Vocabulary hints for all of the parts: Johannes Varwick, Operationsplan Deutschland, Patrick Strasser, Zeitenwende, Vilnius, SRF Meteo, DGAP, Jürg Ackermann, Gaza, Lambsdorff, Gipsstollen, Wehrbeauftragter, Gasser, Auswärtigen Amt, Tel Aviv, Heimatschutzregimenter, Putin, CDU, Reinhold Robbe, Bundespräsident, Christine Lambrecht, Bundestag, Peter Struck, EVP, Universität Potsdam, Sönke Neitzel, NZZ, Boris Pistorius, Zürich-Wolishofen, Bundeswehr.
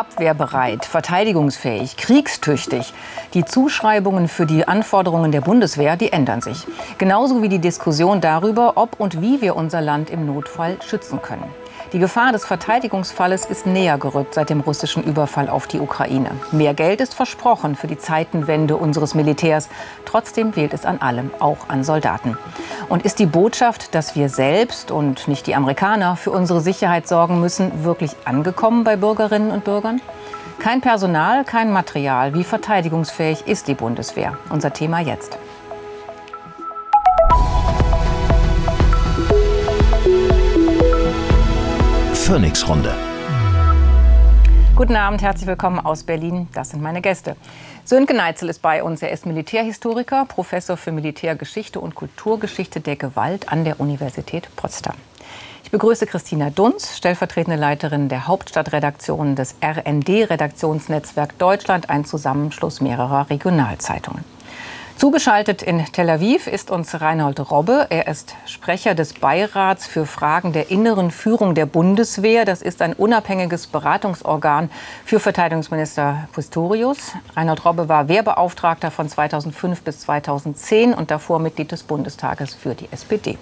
Abwehrbereit, verteidigungsfähig, kriegstüchtig. Die Zuschreibungen für die Anforderungen der Bundeswehr, die ändern sich. Genauso wie die Diskussion darüber, ob und wie wir unser Land im Notfall schützen können. Die Gefahr des Verteidigungsfalles ist näher gerückt seit dem russischen Überfall auf die Ukraine. Mehr Geld ist versprochen für die Zeitenwende unseres Militärs. Trotzdem fehlt es an allem, auch an Soldaten. Und ist die Botschaft, dass wir selbst und nicht die Amerikaner für unsere Sicherheit sorgen müssen, wirklich angekommen bei Bürgerinnen und Bürgern? Kein Personal, kein Material. Wie verteidigungsfähig ist die Bundeswehr? Unser Thema jetzt. Phoenix-Runde. Guten Abend, herzlich willkommen aus Berlin. Das sind meine Gäste. Sönke Neitzel ist bei uns. Er ist Militärhistoriker, Professor für Militärgeschichte und Kulturgeschichte der Gewalt an der Universität Potsdam. Ich begrüße Christina Dunz, stellvertretende Leiterin der Hauptstadtredaktion des RND Redaktionsnetzwerk Deutschland, ein Zusammenschluss mehrerer Regionalzeitungen. Zugeschaltet in Tel Aviv ist uns Reinhold Robbe. Er ist Sprecher des Beirats für Fragen der inneren Führung der Bundeswehr. Das ist ein unabhängiges Beratungsorgan für Verteidigungsminister Pistorius. Reinhold Robbe war Wehrbeauftragter von 2005 bis 2010 und davor Mitglied des Bundestages für die SPD.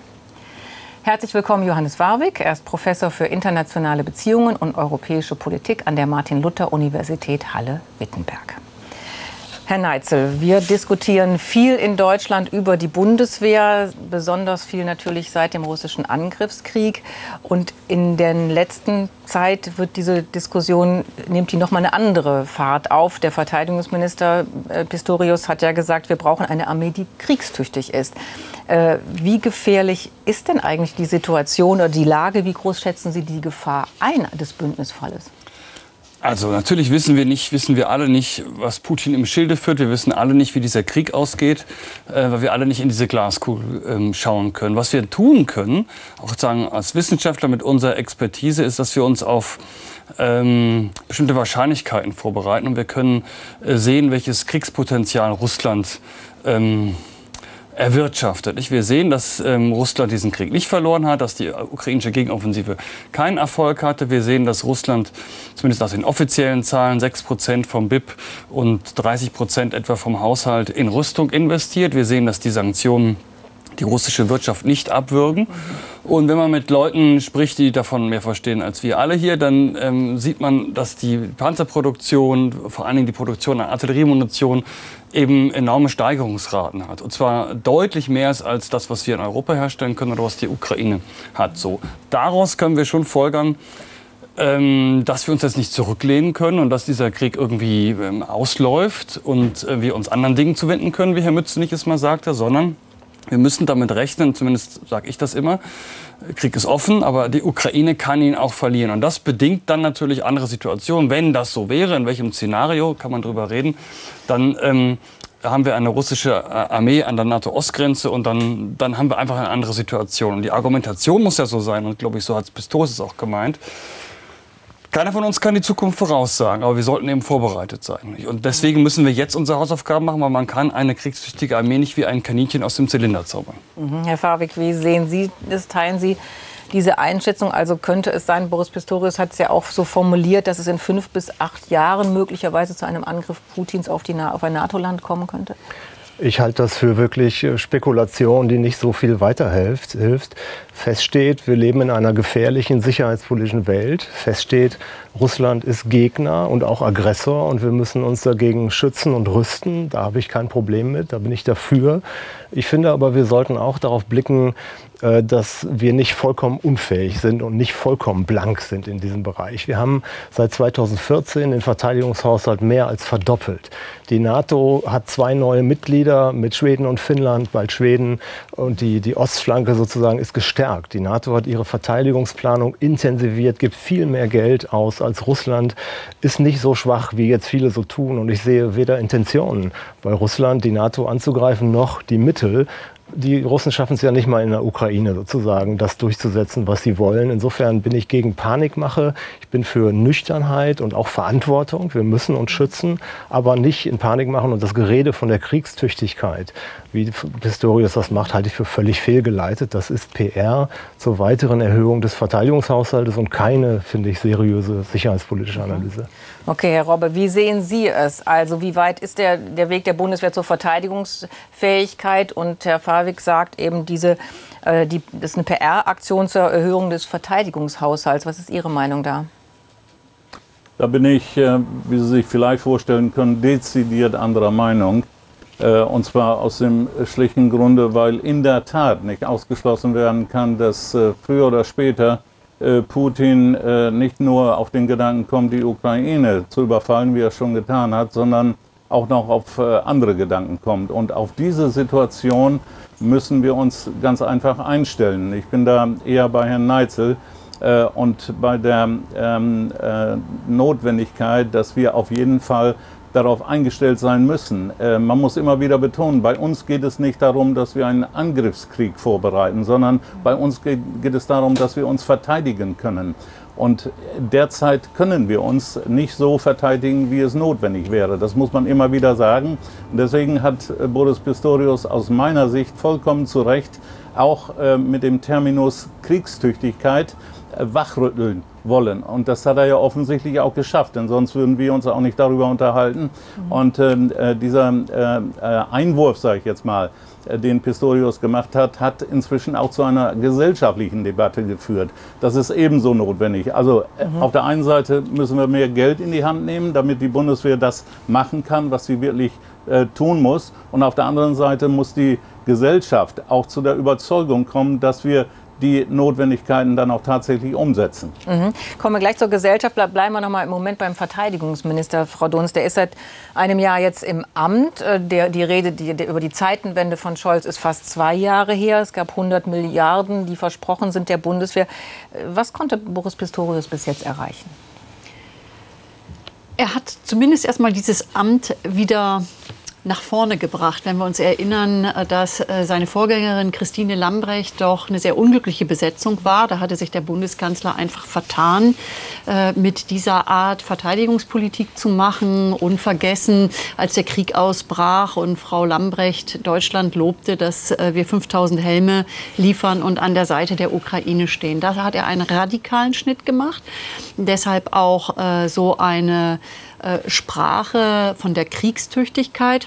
Herzlich willkommen Johannes Varwick. Er ist Professor für internationale Beziehungen und europäische Politik an der Martin-Luther-Universität Halle-Wittenberg. Herr Neitzel, wir diskutieren viel in Deutschland über die Bundeswehr, besonders viel natürlich seit dem russischen Angriffskrieg. Und in der letzten Zeit wird diese Diskussion, nimmt die nochmal eine andere Fahrt auf. Der Verteidigungsminister Pistorius hat ja gesagt, wir brauchen eine Armee, die kriegstüchtig ist. Wie gefährlich ist denn eigentlich die Situation oder die Lage? Wie groß schätzen Sie die Gefahr ein des Bündnisfalles? Also natürlich wissen wir alle nicht, was Putin im Schilde führt. Wir wissen alle nicht, wie dieser Krieg ausgeht, weil wir alle nicht in diese Glaskugel schauen können. Was wir tun können, auch sozusagen als Wissenschaftler mit unserer Expertise, ist, dass wir uns auf bestimmte Wahrscheinlichkeiten vorbereiten. Und wir können sehen, welches Kriegspotenzial Russland erwirtschaftet. Wir sehen, dass Russland diesen Krieg nicht verloren hat, dass die ukrainische Gegenoffensive keinen Erfolg hatte. Wir sehen, dass Russland, zumindest nach den offiziellen Zahlen, 6% vom BIP und 30% etwa vom Haushalt in Rüstung investiert. Wir sehen, dass die Sanktionen die russische Wirtschaft nicht abwürgen. Und wenn man mit Leuten spricht, die davon mehr verstehen als wir alle hier, dann sieht man, dass die Panzerproduktion, vor allen Dingen die Produktion an Artilleriemunition, eben enorme Steigerungsraten hat. Und zwar deutlich mehr als das, was wir in Europa herstellen können oder was die Ukraine hat. So, daraus können wir schon folgern, dass wir uns jetzt nicht zurücklehnen können und dass dieser Krieg irgendwie ausläuft und wir uns anderen Dingen zuwenden können, wie Herr Mützenich es mal sagte, sondern wir müssen damit rechnen, zumindest sage ich das immer, Krieg ist offen, aber die Ukraine kann ihn auch verlieren. Und das bedingt dann natürlich andere Situationen. Wenn das so wäre, in welchem Szenario, kann man drüber reden, dann haben wir eine russische Armee an der NATO-Ostgrenze und dann haben wir einfach eine andere Situation. Und die Argumentation muss ja so sein, und glaube ich, so hat es Pistorius auch gemeint, keiner von uns kann die Zukunft voraussagen, aber wir sollten eben vorbereitet sein. Und deswegen müssen wir jetzt unsere Hausaufgaben machen, weil man kann eine kriegstüchtige Armee nicht wie ein Kaninchen aus dem Zylinder zaubern. Herr Varwick, wie sehen Sie das? Teilen Sie diese Einschätzung? Also könnte es sein, Boris Pistorius hat es ja auch so formuliert, dass es in 5 bis 8 Jahren möglicherweise zu einem Angriff Putins auf ein NATO-Land kommen könnte? Ich halte das für wirklich Spekulation, die nicht so viel weiterhilft. Fest steht, wir leben in einer gefährlichen sicherheitspolitischen Welt. Fest steht, Russland ist Gegner und auch Aggressor und wir müssen uns dagegen schützen und rüsten. Da habe ich kein Problem mit, da bin ich dafür. Ich finde aber, wir sollten auch darauf blicken, dass wir nicht vollkommen unfähig sind und nicht vollkommen blank sind in diesem Bereich. Wir haben seit 2014 den Verteidigungshaushalt mehr als verdoppelt. Die NATO hat 2 neue Mitglieder mit Schweden und Finnland, bald Schweden. Und die Ostflanke sozusagen ist gestärkt. Die NATO hat ihre Verteidigungsplanung intensiviert, gibt viel mehr Geld aus als Russland, ist nicht so schwach, wie jetzt viele so tun. Und ich sehe weder Intentionen bei Russland, die NATO anzugreifen, noch die Mittel, Die Russen schaffen es ja nicht mal in der Ukraine sozusagen, das durchzusetzen, was sie wollen. Insofern bin ich gegen Panikmache. Ich bin für Nüchternheit und auch Verantwortung. Wir müssen uns schützen, aber nicht in Panik machen. Und das Gerede von der Kriegstüchtigkeit, wie Pistorius das macht, halte ich für völlig fehlgeleitet. Das ist PR zur weiteren Erhöhung des Verteidigungshaushaltes und keine, finde ich, seriöse sicherheitspolitische Analyse. Okay, Herr Robbe, wie sehen Sie es? Also wie weit ist der Weg der Bundeswehr zur Verteidigungsfähigkeit? Und Herr Varwick sagt eben, das ist eine PR-Aktion zur Erhöhung des Verteidigungshaushalts. Was ist Ihre Meinung da? Da bin ich, wie Sie sich vielleicht vorstellen können, dezidiert anderer Meinung. Und zwar aus dem schlichten Grunde, weil in der Tat nicht ausgeschlossen werden kann, dass früher oder später Putin nicht nur auf den Gedanken kommt, die Ukraine zu überfallen, wie er schon getan hat, sondern auch noch auf andere Gedanken kommt. Und auf diese Situation müssen wir uns ganz einfach einstellen. Ich bin da eher bei Herrn Neitzel und bei der Notwendigkeit, dass wir auf jeden Fall darauf eingestellt sein müssen. Man muss immer wieder betonen, bei uns geht es nicht darum, dass wir einen Angriffskrieg vorbereiten, sondern bei uns geht es darum, dass wir uns verteidigen können. Und derzeit können wir uns nicht so verteidigen, wie es notwendig wäre. Das muss man immer wieder sagen. Und deswegen hat Boris Pistorius aus meiner Sicht vollkommen zu Recht auch mit dem Terminus Kriegstüchtigkeit wachrütteln wollen. Und das hat er ja offensichtlich auch geschafft, denn sonst würden wir uns auch nicht darüber unterhalten. Mhm. Und dieser Einwurf, sage ich jetzt mal, den Pistorius gemacht hat, hat inzwischen auch zu einer gesellschaftlichen Debatte geführt. Das ist ebenso notwendig. Also auf der einen Seite müssen wir mehr Geld in die Hand nehmen, damit die Bundeswehr das machen kann, was sie wirklich tun muss. Und auf der anderen Seite muss die Gesellschaft auch zu der Überzeugung kommen, dass wir die Notwendigkeiten dann auch tatsächlich umsetzen. Mhm. Kommen wir gleich zur Gesellschaft. Bleiben wir noch mal im Moment beim Verteidigungsminister, Frau Dunz. Der ist seit einem Jahr jetzt im Amt. Die Rede über die Zeitenwende von Scholz ist fast 2 Jahre her. Es gab 100 Milliarden, die versprochen sind der Bundeswehr. Was konnte Boris Pistorius bis jetzt erreichen? Er hat zumindest erstmal dieses Amt wieder nach vorne gebracht, wenn wir uns erinnern, dass seine Vorgängerin Christine Lambrecht doch eine sehr unglückliche Besetzung war. Da hatte sich der Bundeskanzler einfach vertan, mit dieser Art Verteidigungspolitik zu machen. Unvergessen, als der Krieg ausbrach und Frau Lambrecht Deutschland lobte, dass wir 5000 Helme liefern und an der Seite der Ukraine stehen. Da hat er einen radikalen Schnitt gemacht. Deshalb auch so eine Sprache von der Kriegstüchtigkeit.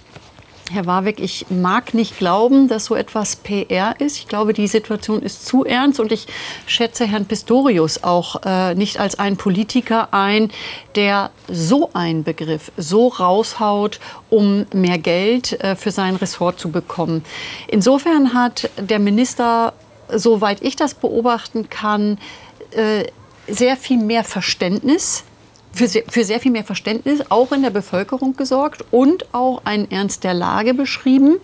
Herr Varwick, ich mag nicht glauben, dass so etwas PR ist. Ich glaube, die Situation ist zu ernst und ich schätze Herrn Pistorius auch nicht als einen Politiker ein, der so einen Begriff so raushaut, um mehr Geld für sein Ressort zu bekommen. Insofern hat der Minister, soweit ich das beobachten kann, für sehr viel mehr Verständnis auch in der Bevölkerung gesorgt und auch einen Ernst der Lage beschrieben.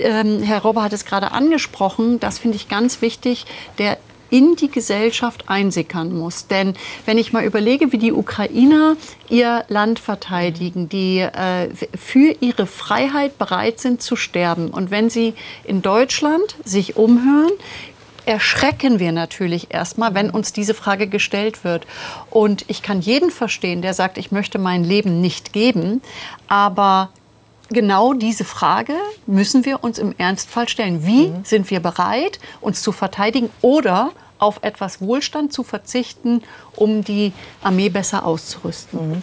Herr Robbe hat es gerade angesprochen, das finde ich ganz wichtig, der in die Gesellschaft einsickern muss. Denn wenn ich mal überlege, wie die Ukrainer ihr Land verteidigen, die für ihre Freiheit bereit sind zu sterben, und wenn sie in Deutschland sich umhören, erschrecken wir natürlich erstmal, wenn uns diese Frage gestellt wird. Und ich kann jeden verstehen, der sagt, ich möchte mein Leben nicht geben. Aber genau diese Frage müssen wir uns im Ernstfall stellen. Wie sind wir bereit, uns zu verteidigen oder auf etwas Wohlstand zu verzichten, um die Armee besser auszurüsten? Mhm.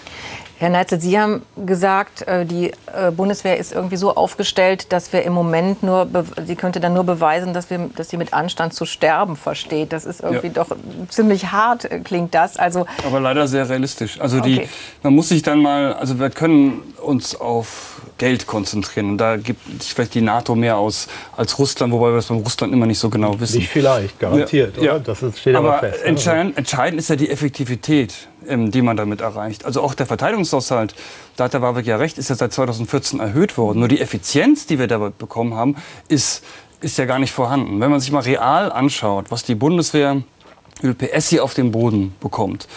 Herr Neitzel, Sie haben gesagt, die Bundeswehr ist irgendwie so aufgestellt, dass wir im Moment sie könnte dann nur beweisen, dass sie mit Anstand zu sterben versteht. Das ist irgendwie doch ziemlich hart, klingt das. Also aber leider sehr realistisch. Also man muss sich dann mal, also wir können uns auf Geld konzentrieren. Und da gibt vielleicht die NATO mehr aus als Russland, wobei wir das bei Russland immer nicht so genau wissen. Nicht vielleicht, garantiert. Ja, oder? Das steht aber fest. Entscheidend ist ja die Effektivität, die man damit erreicht. Also auch der Verteidigungshaushalt, da hat der Varwick ja recht, ist ja seit 2014 erhöht worden. Nur die Effizienz, die wir dabei bekommen haben, ist ja gar nicht vorhanden. Wenn man sich mal real anschaut, was die Bundeswehr ÖPS hier auf dem Boden bekommt,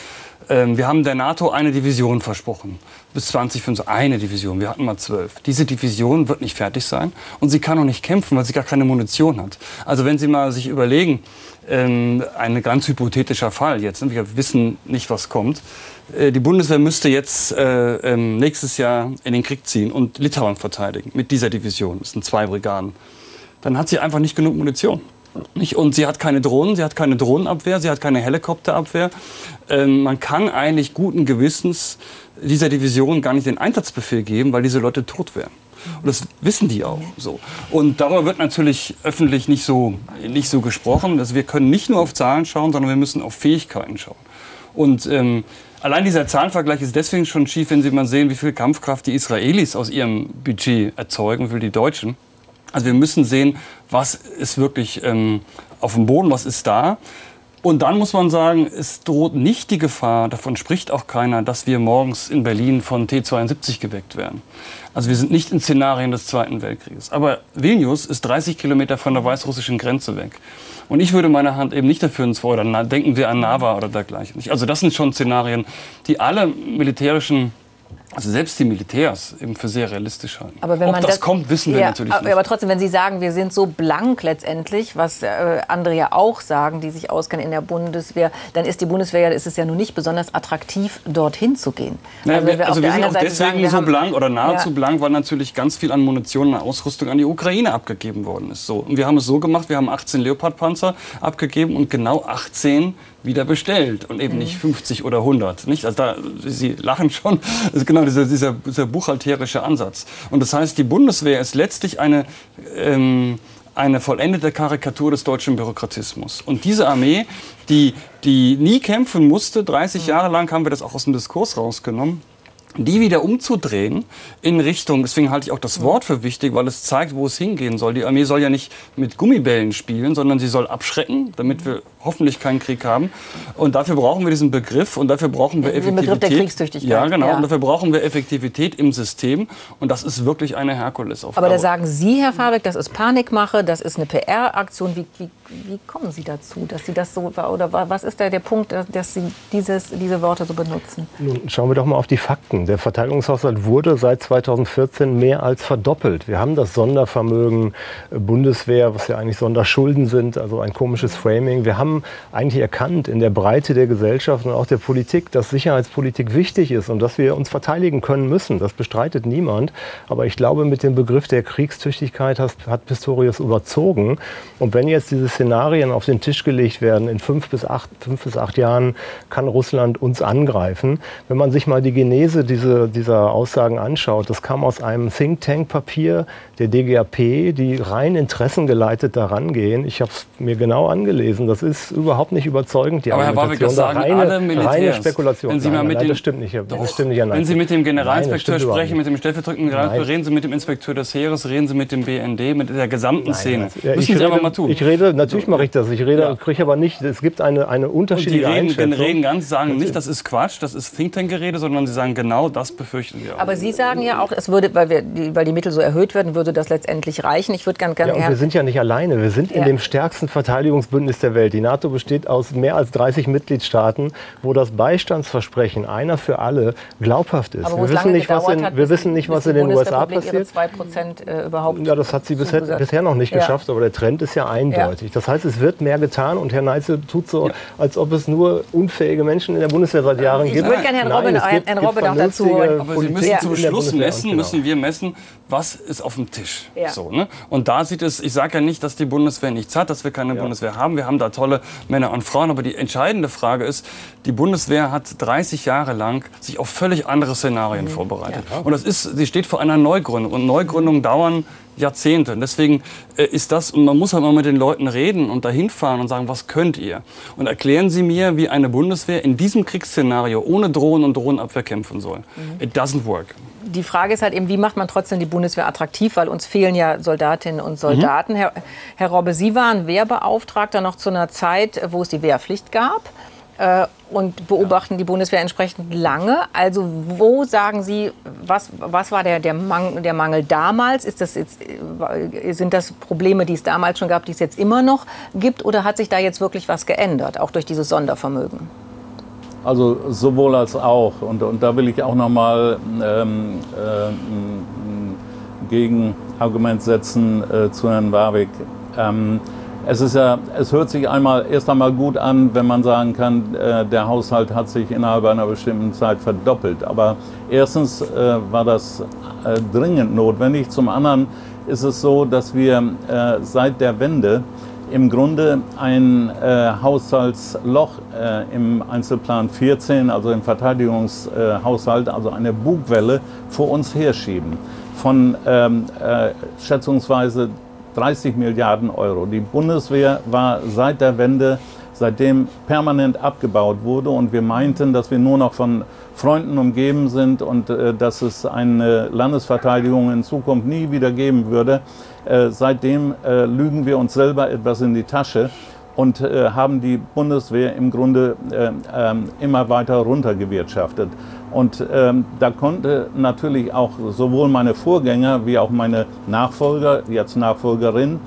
Wir haben der NATO eine Division versprochen. Bis 2005 eine Division. Wir hatten mal 12. Diese Division wird nicht fertig sein. Und sie kann auch nicht kämpfen, weil sie gar keine Munition hat. Also wenn Sie mal sich überlegen, ein ganz hypothetischer Fall jetzt. Wir wissen nicht, was kommt. Die Bundeswehr müsste jetzt nächstes Jahr in den Krieg ziehen und Litauen verteidigen. Mit dieser Division. Das sind 2 Brigaden. Dann hat sie einfach nicht genug Munition. Und sie hat keine Drohnen, sie hat keine Drohnenabwehr, sie hat keine Helikopterabwehr. Man kann eigentlich guten Gewissens dieser Division gar nicht den Einsatzbefehl geben, weil diese Leute tot wären. Und das wissen die auch so. Und darüber wird natürlich öffentlich nicht so gesprochen. Also wir können nicht nur auf Zahlen schauen, sondern wir müssen auf Fähigkeiten schauen. Und allein dieser Zahlenvergleich ist deswegen schon schief, wenn Sie mal sehen, wie viel Kampfkraft die Israelis aus ihrem Budget erzeugen, wie viel die Deutschen. Also wir müssen sehen, was ist wirklich auf dem Boden, was ist da. Und dann muss man sagen, es droht nicht die Gefahr, davon spricht auch keiner, dass wir morgens in Berlin von T-72 geweckt werden. Also wir sind nicht in Szenarien des Zweiten Weltkrieges. Aber Vilnius ist 30 Kilometer von der weißrussischen Grenze weg. Und ich würde meine Hand eben nicht dafür ins Feuer, dann denken wir an Nava oder dergleichen. Also das sind schon Szenarien, die alle militärischen... Also selbst die Militärs eben für sehr realistisch halten. Aber wenn man ob das kommt, wissen wir natürlich nicht. Aber trotzdem, wenn Sie sagen, wir sind so blank letztendlich, was andere ja auch sagen, die sich auskennen in der Bundeswehr, dann ist die Bundeswehr, ist es ja nun nicht besonders attraktiv, dorthin zu gehen. Naja, also wir sind auch deswegen sagen, so blank oder nahezu blank, weil natürlich ganz viel an Munition und Ausrüstung an die Ukraine abgegeben worden ist. So. Und wir haben es so gemacht, wir haben 18 Leopard-Panzer abgegeben und genau 18 wieder bestellt und eben nicht 50 oder 100. Nicht? Also da, Sie lachen schon, also genau dieser buchhalterische Ansatz. Und das heißt, die Bundeswehr ist letztlich eine vollendete Karikatur des deutschen Bürokratismus. Und diese Armee, die nie kämpfen musste, 30 Jahre lang haben wir das auch aus dem Diskurs rausgenommen, die wieder umzudrehen in Richtung, deswegen halte ich auch das Wort für wichtig, weil es zeigt, wo es hingehen soll. Die Armee soll ja nicht mit Gummibällen spielen, sondern sie soll abschrecken, damit wir hoffentlich keinen Krieg haben. Und dafür brauchen wir diesen Begriff und dafür brauchen wir Effektivität. Den Begriff der Kriegstüchtigkeit. Ja, genau. Ja. Und dafür brauchen wir Effektivität im System. Und das ist wirklich eine Herkulesaufgabe. Aber da sagen Sie, Herr Varwick, das ist Panikmache, das ist eine PR-Aktion. Wie kommen Sie dazu, dass Sie das so, oder was ist da der Punkt, dass Sie diese Worte so benutzen? Nun schauen wir doch mal auf die Fakten. Der Verteidigungshaushalt wurde seit 2014 mehr als verdoppelt. Wir haben das Sondervermögen Bundeswehr, was ja eigentlich Sonderschulden sind, also ein komisches Framing. Wir haben eigentlich erkannt in der Breite der Gesellschaft und auch der Politik, dass Sicherheitspolitik wichtig ist und dass wir uns verteidigen können müssen. Das bestreitet niemand. Aber ich glaube, mit dem Begriff der Kriegstüchtigkeit hat Pistorius überzogen. Und wenn jetzt diese Szenarien auf den Tisch gelegt werden, in 5 bis 8 Jahren kann Russland uns angreifen. Wenn man sich mal die Genese dieser Aussagen anschaut, das kam aus einem Think-Tank-Papier der DGAP, die rein interessengeleitet daran gehen. Ich habe es mir genau angelesen. Das ist überhaupt nicht überzeugend, die Argumentation. Aber Herr Varwick, das sagen alle Militärs. Reine Spekulation. Wenn Sie mal mit das stimmt nicht. Das stimmt nicht, Herr Neitzel. Wenn Sie mit dem Generalinspekteur sprechen, mit dem stellvertretenden General, reden Sie mit dem Inspekteur des Heeres, reden Sie mit dem BND, mit der gesamten Szene. Ja, müssen Sie aber mal tun. Ich rede, natürlich mache ich das. Ich rede, kriege aber nicht, es gibt eine unterschiedliche Einschätzung. Die reden ganz, sagen nicht, das ist Quatsch, das ist Think-Tank-Gerede, sondern sie sagen, genau das befürchten wir auch. Aber Sie sagen ja auch, es würde, weil die Mittel so erhöht werden, würde das letztendlich reichen. Ich würde gerne... Ja, und wir sind ja nicht alleine. Wir sind in dem stärksten Verteidigungsbündnis der Welt. Die NATO besteht aus mehr als 30 Mitgliedstaaten, wo das Beistandsversprechen einer für alle glaubhaft ist. Wir wissen nicht, was in den USA passiert. 2% überhaupt. Ja, das hat sie bisher noch nicht geschafft, aber der Trend ist ja eindeutig. Das heißt, es wird mehr getan und Herr Neitzel tut so, als ob es nur unfähige Menschen in der Bundeswehr seit Jahren gibt. Ich würde gerne Herrn Robbe auch dazu holen. Aber Sie müssen zum Schluss messen, müssen wir messen, was ist auf dem Tisch. Ja. So, ne? Und da sieht es, ich sage ja nicht, dass die Bundeswehr nichts hat, dass wir keine Bundeswehr haben. Wir haben da tolle Männer und Frauen, aber die entscheidende Frage ist, die Bundeswehr hat 30 Jahre lang sich auf völlig andere Szenarien vorbereitet. Ja. Und sie steht vor einer Neugründung. Und Neugründungen dauern Jahrzehnte. Und deswegen ist das, und man muss halt mal mit den Leuten reden und dahin fahren und sagen, was könnt ihr? Und erklären Sie mir, wie eine Bundeswehr in diesem Kriegsszenario ohne Drohnen und Drohnenabwehr kämpfen soll. It doesn't work. Die Frage ist halt eben, wie macht man trotzdem die Bundeswehr attraktiv, weil uns fehlen ja Soldatinnen und Soldaten. Herr Robbe, Sie waren Wehrbeauftragter noch zu einer Zeit, wo es die Wehrpflicht gab und beobachten die Bundeswehr entsprechend lange. Also wo sagen Sie, was war der Mangel damals? Sind das Probleme, die es damals schon gab, die es jetzt immer noch gibt? Oder hat sich da jetzt wirklich was geändert, auch durch dieses Sondervermögen? Also sowohl als auch. Und da will ich auch nochmal ein Gegenargument setzen zu Herrn Varwick. Es hört sich erst einmal gut an, wenn man sagen kann, der Haushalt hat sich innerhalb einer bestimmten Zeit verdoppelt. Aber erstens war das dringend notwendig. Zum anderen ist es so, dass wir seit der Wende im Grunde ein Haushaltsloch im Einzelplan 14, also im Verteidigungshaushalt, also eine Bugwelle vor uns herschieben von schätzungsweise 30 Milliarden Euro. Die Bundeswehr war seit der Wende, seitdem permanent abgebaut wurde, und wir meinten, dass wir nur noch von Freunden umgeben sind und dass es eine Landesverteidigung in Zukunft nie wieder geben würde. Seitdem lügen wir uns selber etwas in die Tasche und haben die Bundeswehr im Grunde immer weiter runtergewirtschaftet. Und da konnte natürlich auch sowohl meine Vorgänger wie auch meine Nachfolger, jetzt Nachfolgerin,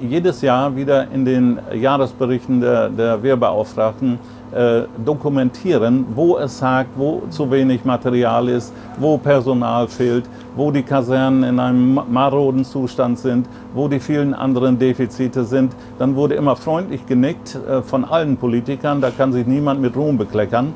jedes Jahr wieder in den Jahresberichten der Wehrbeauftragten dokumentieren, wo es hakt, wo zu wenig Material ist, wo Personal fehlt, wo die Kasernen in einem maroden Zustand sind, wo die vielen anderen Defizite sind. Dann wurde immer freundlich genickt von allen Politikern, da kann sich niemand mit Ruhm bekleckern.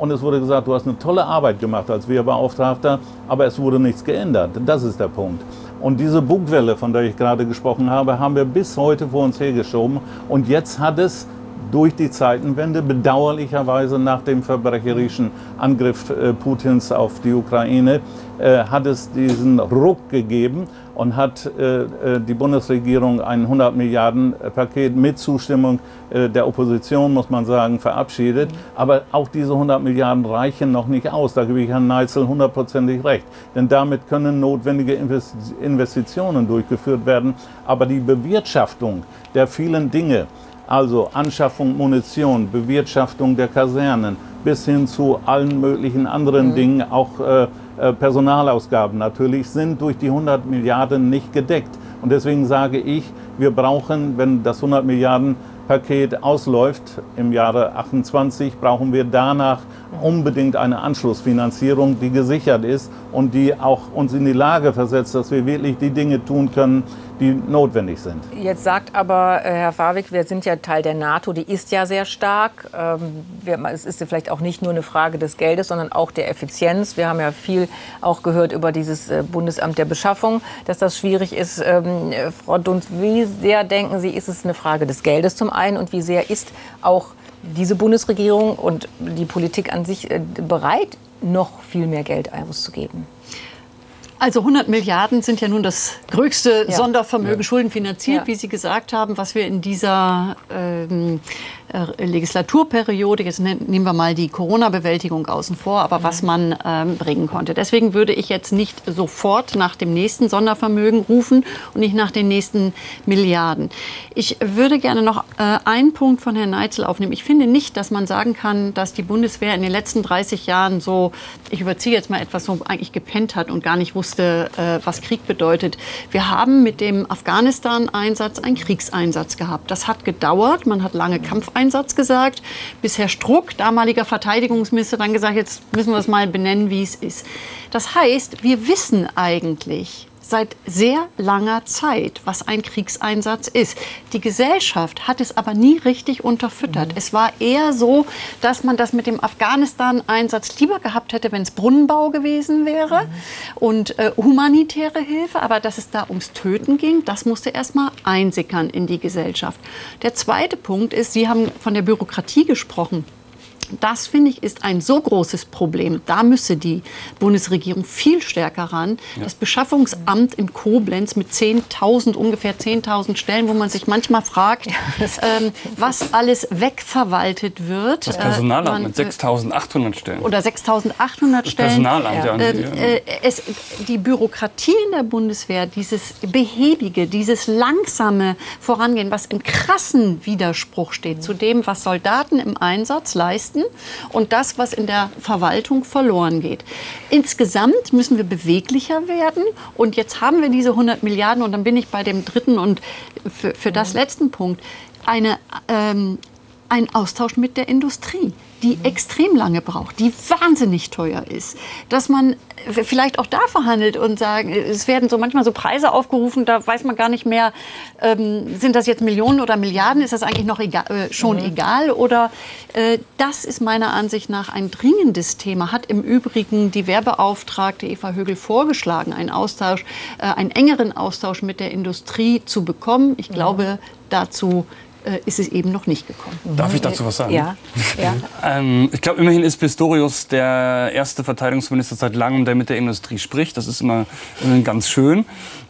Und es wurde gesagt, du hast eine tolle Arbeit gemacht als Wehrbeauftragter, aber es wurde nichts geändert. Das ist der Punkt. Und diese Bugwelle, von der ich gerade gesprochen habe, haben wir bis heute vor uns hergeschoben. Und jetzt hat es durch die Zeitenwende, bedauerlicherweise nach dem verbrecherischen Angriff Putins auf die Ukraine, hat es diesen Ruck gegeben und hat die Bundesregierung ein 100-Milliarden-Paket mit Zustimmung der Opposition, muss man sagen, verabschiedet. Aber auch diese 100 Milliarden reichen noch nicht aus. Da gebe ich Herrn Neitzel hundertprozentig recht. Denn damit können notwendige Investitionen durchgeführt werden. Aber die Bewirtschaftung der vielen Dinge, also Anschaffung Munition, Bewirtschaftung der Kasernen bis hin zu allen möglichen anderen Dingen, auch Personalausgaben natürlich, sind durch die 100 Milliarden nicht gedeckt. Und deswegen sage ich, wir brauchen, wenn das 100 Milliarden Paket ausläuft im Jahre 28, brauchen wir danach unbedingt eine Anschlussfinanzierung, die gesichert ist und die auch uns in die Lage versetzt, dass wir wirklich die Dinge tun können, die notwendig sind. Jetzt sagt aber Herr Varwick, wir sind ja Teil der NATO, die ist ja sehr stark. Es ist ja vielleicht auch nicht nur eine Frage des Geldes, sondern auch der Effizienz. Wir haben ja viel auch gehört über dieses Bundesamt der Beschaffung, dass das schwierig ist. Frau Dunz, wie sehr denken Sie, ist es eine Frage des Geldes zum einen, und wie sehr ist auch diese Bundesregierung und die Politik an sich bereit, noch viel mehr Geld auszugeben? Also 100 Milliarden sind ja nun das größte Sondervermögen, schuldenfinanziert, wie Sie gesagt haben, was wir in dieser Legislaturperiode, jetzt nehmen wir mal die Corona-Bewältigung außen vor, aber was man bringen konnte. Deswegen würde ich jetzt nicht sofort nach dem nächsten Sondervermögen rufen und nicht nach den nächsten Milliarden. Ich würde gerne noch einen Punkt von Herrn Neitzel aufnehmen. Ich finde nicht, dass man sagen kann, dass die Bundeswehr in den letzten 30 Jahren so, ich überziehe jetzt mal etwas, so eigentlich gepennt hat und gar nicht wusste, was Krieg bedeutet. Wir haben mit dem Afghanistan-Einsatz einen Kriegseinsatz gehabt. Das hat gedauert. Man hat lange Kampfeinsatz gesagt, bis Herr Struck, damaliger Verteidigungsminister, dann gesagt, jetzt müssen wir es mal benennen, wie es ist. Das heißt, wir wissen eigentlich seit sehr langer Zeit, was ein Kriegseinsatz ist. Die Gesellschaft hat es aber nie richtig unterfüttert. Es war eher so, dass man das mit dem Afghanistan-Einsatz lieber gehabt hätte, wenn es Brunnenbau gewesen wäre und humanitäre Hilfe. Aber dass es da ums Töten ging, das musste erst mal einsickern in die Gesellschaft. Der zweite Punkt ist, Sie haben von der Bürokratie gesprochen. Das, finde ich, ist ein so großes Problem. Da müsse die Bundesregierung viel stärker ran. Das Beschaffungsamt in Koblenz mit ungefähr 10.000 Stellen, wo man sich manchmal fragt, was alles wegverwaltet wird. Das Personalamt mit 6.800 Stellen. Oder 6.800 Stellen. Personalamt, die Bürokratie in der Bundeswehr, dieses behäbige, dieses langsame Vorangehen, was im krassen Widerspruch steht zu dem, was Soldaten im Einsatz leisten, und das, was in der Verwaltung verloren geht. Insgesamt müssen wir beweglicher werden, und jetzt haben wir diese 100 Milliarden, und dann bin ich bei dem dritten und für das letzten Punkt, ein Austausch mit der Industrie. die extrem lange braucht, die wahnsinnig teuer ist, dass man vielleicht auch da verhandelt und sagen, es werden so manchmal so Preise aufgerufen, da weiß man gar nicht mehr, sind das jetzt Millionen oder Milliarden, ist das eigentlich noch egal, egal oder das ist meiner Ansicht nach ein dringendes Thema, hat im Übrigen die Wehrbeauftragte Eva Högl vorgeschlagen, einen Austausch, einen engeren Austausch mit der Industrie zu bekommen. Ich glaube, dazu ist es eben noch nicht gekommen. Darf ich dazu was sagen? Ja. Ja. Ich glaube, immerhin ist Pistorius der erste Verteidigungsminister seit langem, der mit der Industrie spricht. Das ist immer ganz schön.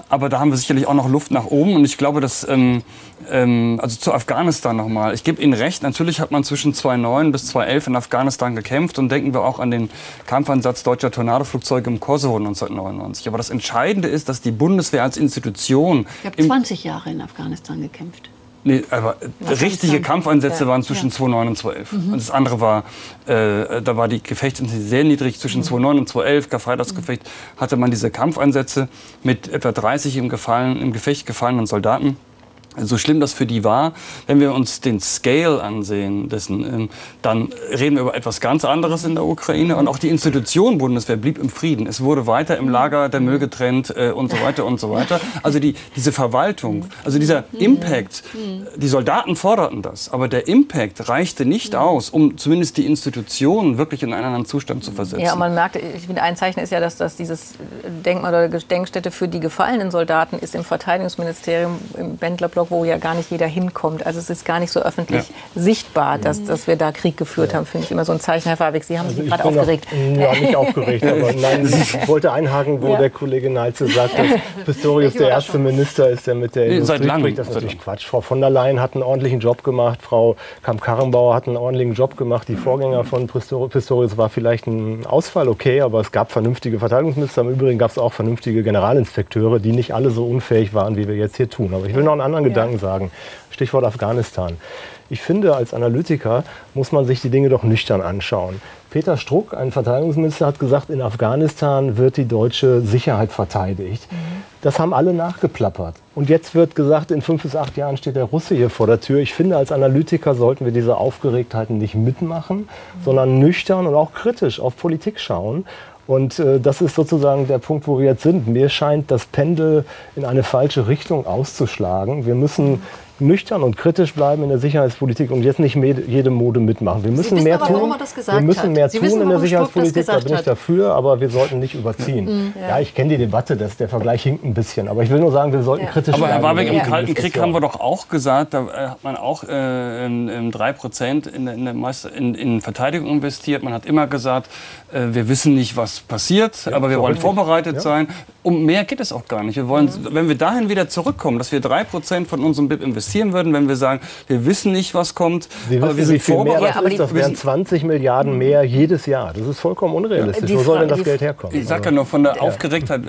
Aber da haben wir sicherlich auch noch Luft nach oben. Und ich glaube, dass, also zu Afghanistan nochmal. Ich gebe Ihnen recht, natürlich hat man zwischen 2009 bis 2011 in Afghanistan gekämpft. Und denken wir auch an den Kampfeinsatz deutscher Tornadoflugzeuge im Kosovo 1999. Aber das Entscheidende ist, dass die Bundeswehr als Institution... Ich habe 20 Jahre in Afghanistan gekämpft. Nee, aber richtige Kampfeinsätze waren zwischen 2009 und 2011. Und das andere war, da war die Gefechtsintensität sehr niedrig. Zwischen 2009 und 2011, Karfreitagsgefecht, hatte man diese Kampfeinsätze mit etwa 30 im Gefecht gefallenen Soldaten. So schlimm das für die war, wenn wir uns den Scale ansehen dessen, dann reden wir über etwas ganz anderes in der Ukraine. Und auch die Institution Bundeswehr blieb im Frieden. Es wurde weiter im Lager der Müll getrennt und so weiter und so weiter. Also diese Verwaltung, also dieser Impact, die Soldaten forderten das, aber der Impact reichte nicht aus, um zumindest die Institutionen wirklich in einen anderen Zustand zu versetzen. Ja, und man merkt, ich finde, ein Zeichen ist ja, dass dieses Denkmal oder Gedenkstätte für die gefallenen Soldaten ist im Verteidigungsministerium, im Bändlerblock, wo ja gar nicht jeder hinkommt. Also es ist gar nicht so öffentlich sichtbar, dass wir da Krieg geführt haben, finde ich immer so ein Zeichen. Herr Varwick, Sie haben sich gerade aufgeregt. Ja, nicht aufgeregt, aber nein, ich wollte einhaken, wo der Kollege Neitzel sagt, dass Pistorius der erste Minister ist, der mit der Industrie spricht. Das ist natürlich Quatsch. Frau von der Leyen hat einen ordentlichen Job gemacht, Frau Kamp-Karrenbauer hat einen ordentlichen Job gemacht, die Vorgänger von Pistorius war vielleicht ein Ausfall, okay, aber es gab vernünftige Verteidigungsminister, im Übrigen gab es auch vernünftige Generalinspekteure, die nicht alle so unfähig waren, wie wir jetzt hier tun. Aber ich will noch einen anderen Gedanken sagen. Stichwort Afghanistan. Ich finde, als Analytiker muss man sich die Dinge doch nüchtern anschauen. Peter Struck, ein Verteidigungsminister, hat gesagt, in Afghanistan wird die deutsche Sicherheit verteidigt. Das haben alle nachgeplappert. Und jetzt wird gesagt, in 5 bis 8 Jahren steht der Russe hier vor der Tür. Ich finde, als Analytiker sollten wir diese Aufgeregtheiten nicht mitmachen, sondern nüchtern und auch kritisch auf Politik schauen. Und das ist sozusagen der Punkt, wo wir jetzt sind. Mir scheint, das Pendel in eine falsche Richtung auszuschlagen. Wir müssen nüchtern und kritisch bleiben in der Sicherheitspolitik und jetzt nicht jede Mode mitmachen. Wir müssen mehr tun. Wir müssen mehr tun in der Sicherheitspolitik, da bin ich dafür, aber wir sollten nicht überziehen. Ja, ich kenne die Debatte, der Vergleich hinkt ein bisschen, aber ich will nur sagen, wir sollten kritisch bleiben. Aber Herr Varwick, im Kalten Krieg haben wir doch auch gesagt, da hat man auch 3% in Verteidigung investiert. Man hat immer gesagt, wir wissen nicht, was passiert, aber wir wollen vorbereitet sein. Um mehr geht es auch gar nicht. Wir wollen, wenn wir dahin wieder zurückkommen, dass wir 3% von unserem BIP investieren würden, wenn wir sagen, wir wissen nicht, was kommt, Sie aber wissen, wir sind vorbereitet. Ja, das wären 20 Milliarden mehr jedes Jahr. Das ist vollkommen unrealistisch. Wo soll denn das Geld herkommen? Ich sage ja nur von der Aufgeregtheit,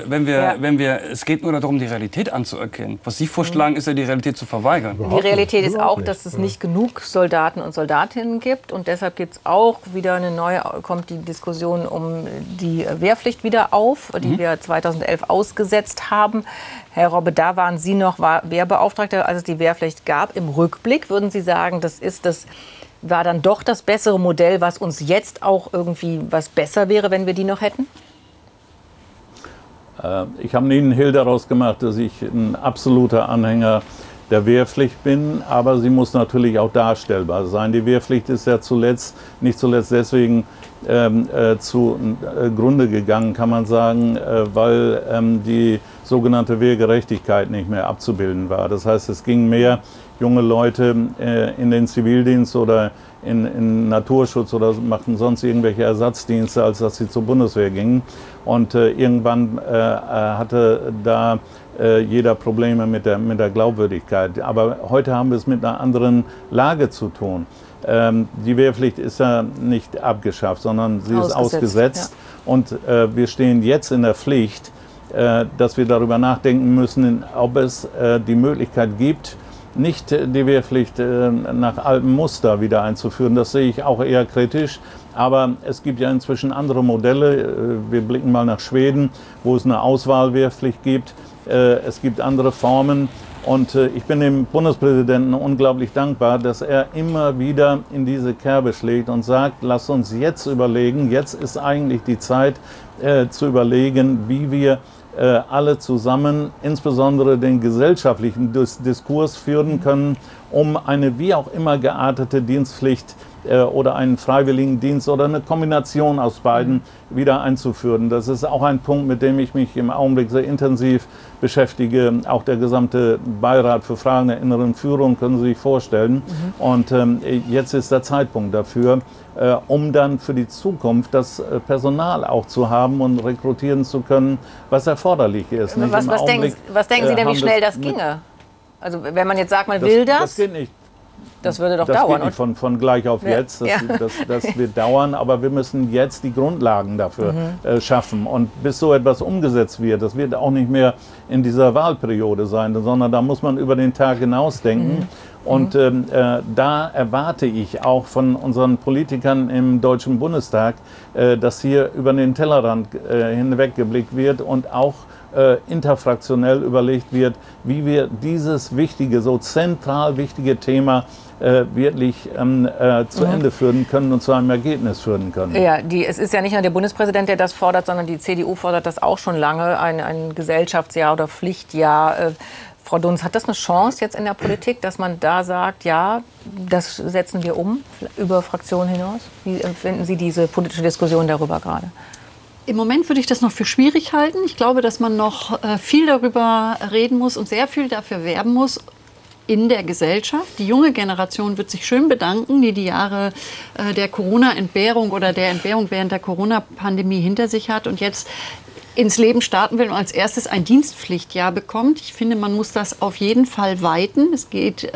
es geht nur darum, die Realität anzuerkennen. Was Sie vorschlagen, ist ja die Realität zu verweigern. Die Realität ist auch, dass es nicht genug Soldaten und Soldatinnen gibt und deshalb gibt es auch wieder eine neue, kommt die Diskussion um die Wehrpflicht wieder auf, die wir 2011 ausgesetzt haben. Herr Robbe, da waren Sie noch Wehrbeauftragter, als es die Wehrpflicht gab. Im Rückblick würden Sie sagen, das war dann doch das bessere Modell, was uns jetzt auch irgendwie was besser wäre, wenn wir die noch hätten? Ich habe nie einen Hehl daraus gemacht, dass ich ein absoluter Anhänger der Wehrpflicht bin, aber sie muss natürlich auch darstellbar sein. Die Wehrpflicht ist ja nicht zuletzt deswegen zugrunde gegangen, kann man sagen, weil die sogenannte Wehrgerechtigkeit nicht mehr abzubilden war. Das heißt, es ging mehr junge Leute in den Zivildienst oder in Naturschutz oder machten sonst irgendwelche Ersatzdienste, als dass sie zur Bundeswehr gingen. Und irgendwann hatte da jeder Probleme mit der Glaubwürdigkeit. Aber heute haben wir es mit einer anderen Lage zu tun. Die Wehrpflicht ist ja nicht abgeschafft, sondern sie ist ausgesetzt. Ja. Und wir stehen jetzt in der Pflicht, dass wir darüber nachdenken müssen, ob es die Möglichkeit gibt, nicht die Wehrpflicht nach altem Muster wieder einzuführen. Das sehe ich auch eher kritisch. Aber es gibt ja inzwischen andere Modelle. Wir blicken mal nach Schweden, wo es eine Auswahlwehrpflicht gibt. Es gibt andere Formen. Und ich bin dem Bundespräsidenten unglaublich dankbar, dass er immer wieder in diese Kerbe schlägt und sagt, lasst uns jetzt überlegen, jetzt ist eigentlich die Zeit zu überlegen, wie wir alle zusammen, insbesondere den gesellschaftlichen Diskurs führen können, um eine wie auch immer geartete Dienstpflicht oder einen Freiwilligendienst oder eine Kombination aus beiden wieder einzuführen. Das ist auch ein Punkt, mit dem ich mich im Augenblick sehr intensiv beschäftige. Auch der gesamte Beirat für Fragen der inneren Führung, können Sie sich vorstellen. Mhm. Und jetzt ist der Zeitpunkt dafür, um dann für die Zukunft das Personal auch zu haben und rekrutieren zu können, was erforderlich ist. Was denken Sie denn, wie schnell das ginge? Also wenn man jetzt sagt, man will das? Das geht nicht. Das würde doch das dauern. Geht nicht von gleich auf jetzt. Das wird dauern, aber wir müssen jetzt die Grundlagen dafür schaffen. Und bis so etwas umgesetzt wird, das wird auch nicht mehr in dieser Wahlperiode sein, sondern da muss man über den Tag hinausdenken. Mhm. Und da erwarte ich auch von unseren Politikern im Deutschen Bundestag, dass hier über den Tellerrand hinweggeblickt wird und auch interfraktionell überlegt wird, wie wir dieses wichtige, so zentral wichtige Thema wirklich zu Ende führen können und zu einem Ergebnis führen können. Ja, es ist ja nicht nur der Bundespräsident, der das fordert, sondern die CDU fordert das auch schon lange, ein Gesellschaftsjahr oder Pflichtjahr. Frau Dunz, hat das eine Chance jetzt in der Politik, dass man da sagt, ja, das setzen wir um, über Fraktionen hinaus? Wie empfinden Sie diese politische Diskussion darüber gerade? Im Moment würde ich das noch für schwierig halten. Ich glaube, dass man noch viel darüber reden muss und sehr viel dafür werben muss in der Gesellschaft. Die junge Generation wird sich schön bedanken, die die Jahre der Corona-Entbehrung oder der Entbehrung während der Corona-Pandemie hinter sich hat und jetzt ins Leben starten will und als erstes ein Dienstpflichtjahr bekommt. Ich finde, man muss das auf jeden Fall weiten. Es geht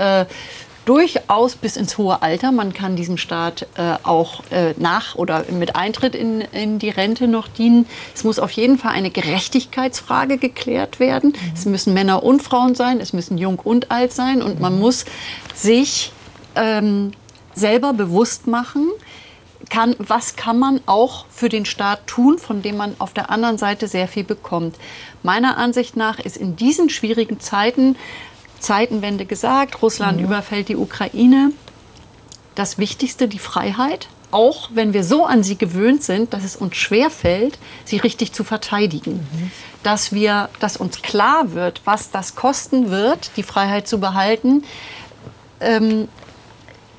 durchaus bis ins hohe Alter. Man kann diesem Staat auch nach oder mit Eintritt in die Rente noch dienen. Es muss auf jeden Fall eine Gerechtigkeitsfrage geklärt werden. Mhm. Es müssen Männer und Frauen sein, es müssen jung und alt sein. Und man muss sich selber bewusst machen, was kann man auch für den Staat tun, von dem man auf der anderen Seite sehr viel bekommt. Meiner Ansicht nach ist in diesen schwierigen Zeiten, Zeitenwende gesagt, Russland überfällt die Ukraine, das Wichtigste, die Freiheit, auch wenn wir so an sie gewöhnt sind, dass es uns schwerfällt, sie richtig zu verteidigen. Mhm. Dass uns klar wird, was das kosten wird, die Freiheit zu behalten.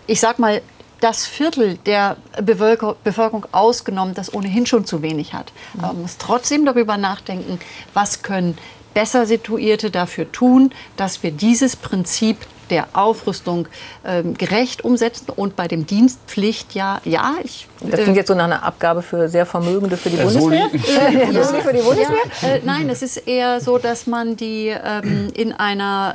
Ich sag mal, das Viertel der Bevölkerung ausgenommen, das ohnehin schon zu wenig hat. Aber man muss trotzdem darüber nachdenken, was können besser Situierte dafür tun, dass wir dieses Prinzip der Aufrüstung gerecht umsetzen und bei dem Dienstpflichtjahr, ja, das klingt jetzt so nach einer Abgabe für sehr Vermögende für die Bundeswehr? Nein, es ist eher so, dass man die in einer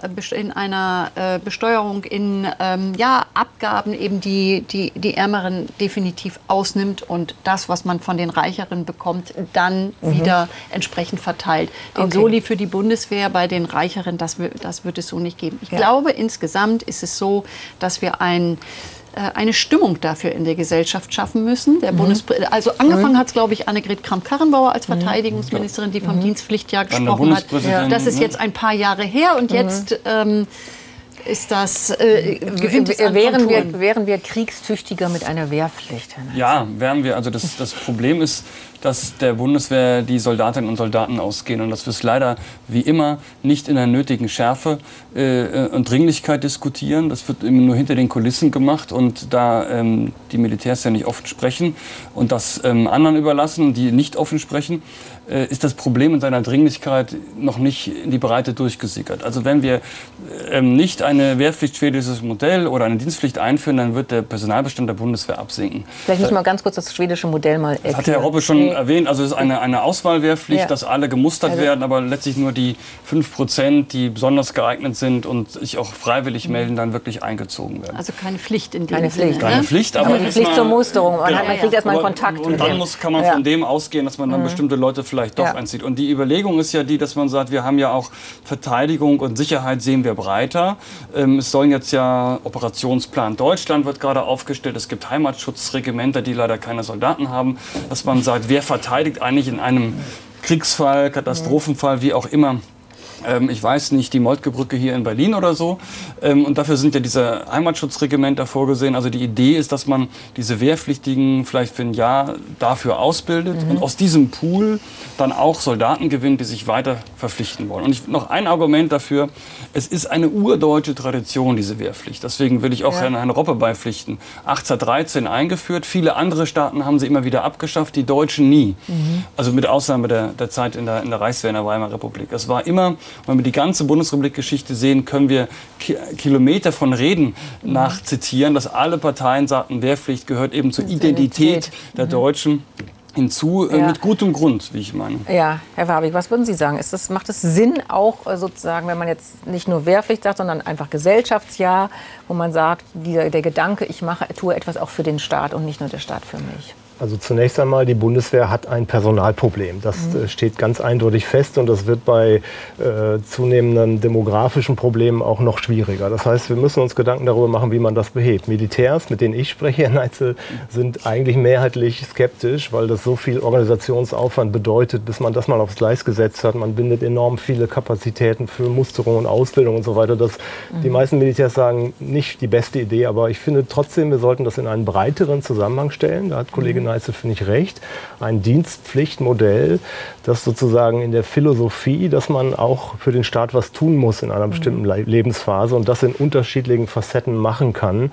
Besteuerung in Abgaben eben die Ärmeren definitiv ausnimmt und das, was man von den Reicheren bekommt, dann wieder entsprechend verteilt. Den Soli für die Bundeswehr bei den Reicheren, das wird es so nicht geben. Ich glaube, insgesamt ist es so, dass wir eine Stimmung dafür in der Gesellschaft schaffen müssen. Der also angefangen hat es, glaube ich, Annegret Kramp-Karrenbauer als Verteidigungsministerin, die vom Dienstpflichtjahr gesprochen hat. Das ist jetzt ein paar Jahre her und jetzt ist das wären wir kriegstüchtiger mit einer Wehrpflicht? Ja, wären wir. Also das Problem ist, dass der Bundeswehr die Soldatinnen und Soldaten ausgehen und dass wir es leider wie immer nicht in der nötigen Schärfe und Dringlichkeit diskutieren. Das wird nur hinter den Kulissen gemacht und da die Militärs ja nicht offen sprechen und das anderen überlassen, die nicht offen sprechen, ist das Problem in seiner Dringlichkeit noch nicht in die Breite durchgesickert. Also wenn wir nicht eine Wehrpflicht schwedisches Modell oder eine Dienstpflicht einführen, dann wird der Personalbestand der Bundeswehr absinken. Vielleicht müssen wir ganz kurz das schwedische Modell mal erklären. Das hat Herr Robbe schon erwähnt, also es ist eine Auswahlwehrpflicht, dass alle gemustert werden, aber letztlich nur die 5%, die besonders geeignet sind und sich auch freiwillig melden, dann wirklich eingezogen werden. Also keine Pflicht in dem Sinne. Keine Pflicht, aber eine Pflicht zur Musterung. Man kriegt erstmal einen Kontakt. Und dann kann man von dem ausgehen, dass man dann bestimmte Leute vielleicht doch einzieht. Und die Überlegung ist ja die, dass man sagt, wir haben ja auch Verteidigung und Sicherheit sehen wir breiter. Es sollen jetzt ja Operationsplan Deutschland wird gerade aufgestellt. Es gibt Heimatschutzregimenter, die leider keine Soldaten haben. Dass man sagt, wer verteidigt eigentlich in einem Kriegsfall, Katastrophenfall, wie auch immer, ich weiß nicht, die Moltke-Brücke hier in Berlin oder so. Und dafür sind ja diese Heimatschutzregimenter vorgesehen. Also die Idee ist, dass man diese Wehrpflichtigen vielleicht für ein Jahr dafür ausbildet und aus diesem Pool dann auch Soldaten gewinnt, die sich weiter verpflichten wollen. Und noch ein Argument dafür, es ist eine urdeutsche Tradition, diese Wehrpflicht. Deswegen will ich auch Herrn Robbe beipflichten. 1813 eingeführt, viele andere Staaten haben sie immer wieder abgeschafft, die Deutschen nie. Also mit Ausnahme der Zeit in der Reichswehr in der Weimarer Republik. Es war immer, wenn wir die ganze Bundesrepublik-Geschichte sehen, können wir Kilometer von Reden nachzitieren, dass alle Parteien sagten, Wehrpflicht gehört eben zur Identität der Deutschen hinzu, mit gutem Grund, wie ich meine. Ja, Herr Varwick, was würden Sie sagen? Macht es Sinn auch sozusagen, wenn man jetzt nicht nur Wehrpflicht sagt, sondern einfach Gesellschaftsjahr, wo man sagt, der Gedanke, ich tue etwas auch für den Staat und nicht nur der Staat für mich? Also zunächst einmal, die Bundeswehr hat ein Personalproblem. Das steht ganz eindeutig fest und das wird bei zunehmenden demografischen Problemen auch noch schwieriger. Das heißt, wir müssen uns Gedanken darüber machen, wie man das behebt. Militärs, mit denen ich spreche, Herr Neitzel, sind eigentlich mehrheitlich skeptisch, weil das so viel Organisationsaufwand bedeutet, bis man das mal aufs Gleis gesetzt hat. Man bindet enorm viele Kapazitäten für Musterung und Ausbildung und so weiter. Dass die meisten Militärs sagen, nicht die beste Idee, aber ich finde trotzdem, wir sollten das in einen breiteren Zusammenhang stellen. Da hat Kollegin Neitzel, finde ich, recht. Ein Dienstpflichtmodell, das sozusagen in der Philosophie, dass man auch für den Staat was tun muss in einer bestimmten Lebensphase und das in unterschiedlichen Facetten machen kann,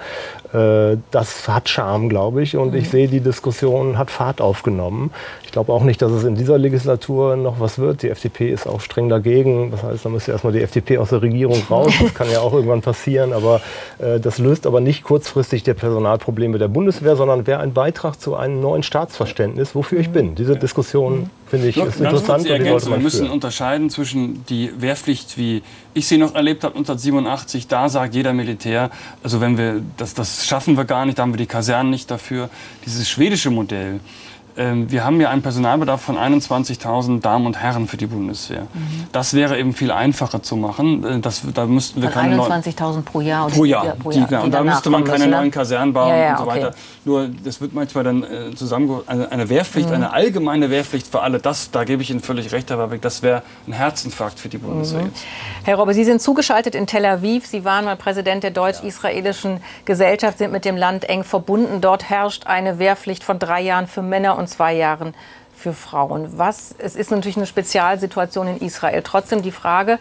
das hat Charme, glaube ich. Und ich sehe, die Diskussion hat Fahrt aufgenommen. Ich glaube auch nicht, dass es in dieser Legislatur noch was wird. Die FDP ist auch streng dagegen. Das heißt, da müsste erstmal die FDP aus der Regierung raus. Das kann ja auch irgendwann passieren. Aber das löst aber nicht kurzfristig der Personalprobleme der Bundeswehr, sondern wäre ein Beitrag zu einem neuen Staatsverständnis, wofür ich bin. Diese Diskussion, finde ich, ist interessant. Wir müssen unterscheiden zwischen die Wehrpflicht, wie ich sie noch erlebt habe, 1987. Da sagt jeder Militär, also wenn wir das schaffen wir gar nicht, da haben wir die Kasernen nicht dafür. Dieses schwedische Modell. Wir haben ja einen Personalbedarf von 21.000 Damen und Herren für die Bundeswehr. Das wäre eben viel einfacher zu machen. Da müssten wir keine 21.000 pro Jahr. Und da müsste man keine neuen Kasernen bauen und so weiter. Nur das wird manchmal dann zusammengeholt. Eine Wehrpflicht, eine allgemeine Wehrpflicht für alle. Da gebe ich Ihnen völlig recht, Herr Varwick. Das wäre ein Herzinfarkt für die Bundeswehr. Herr Robbe, Sie sind zugeschaltet in Tel Aviv. Sie waren mal Präsident der deutsch-israelischen Gesellschaft, sind mit dem Land eng verbunden. Dort herrscht eine Wehrpflicht von 3 Jahren für Männer und 2 Jahren für Frauen. Es ist natürlich eine Spezialsituation in Israel. Trotzdem die Frage,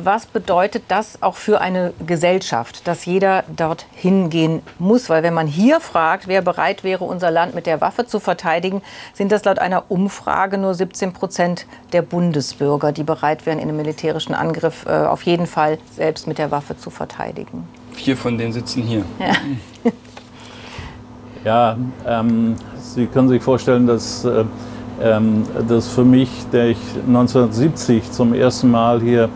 was bedeutet das auch für eine Gesellschaft, dass jeder dort hingehen muss? Weil wenn man hier fragt, wer bereit wäre, unser Land mit der Waffe zu verteidigen, sind das laut einer Umfrage nur 17% der Bundesbürger, die bereit wären, in einem militärischen Angriff auf jeden Fall selbst mit der Waffe zu verteidigen. 4 von denen sitzen hier. Sie können sich vorstellen, dass das für mich, der ich 1970 zum ersten Mal hier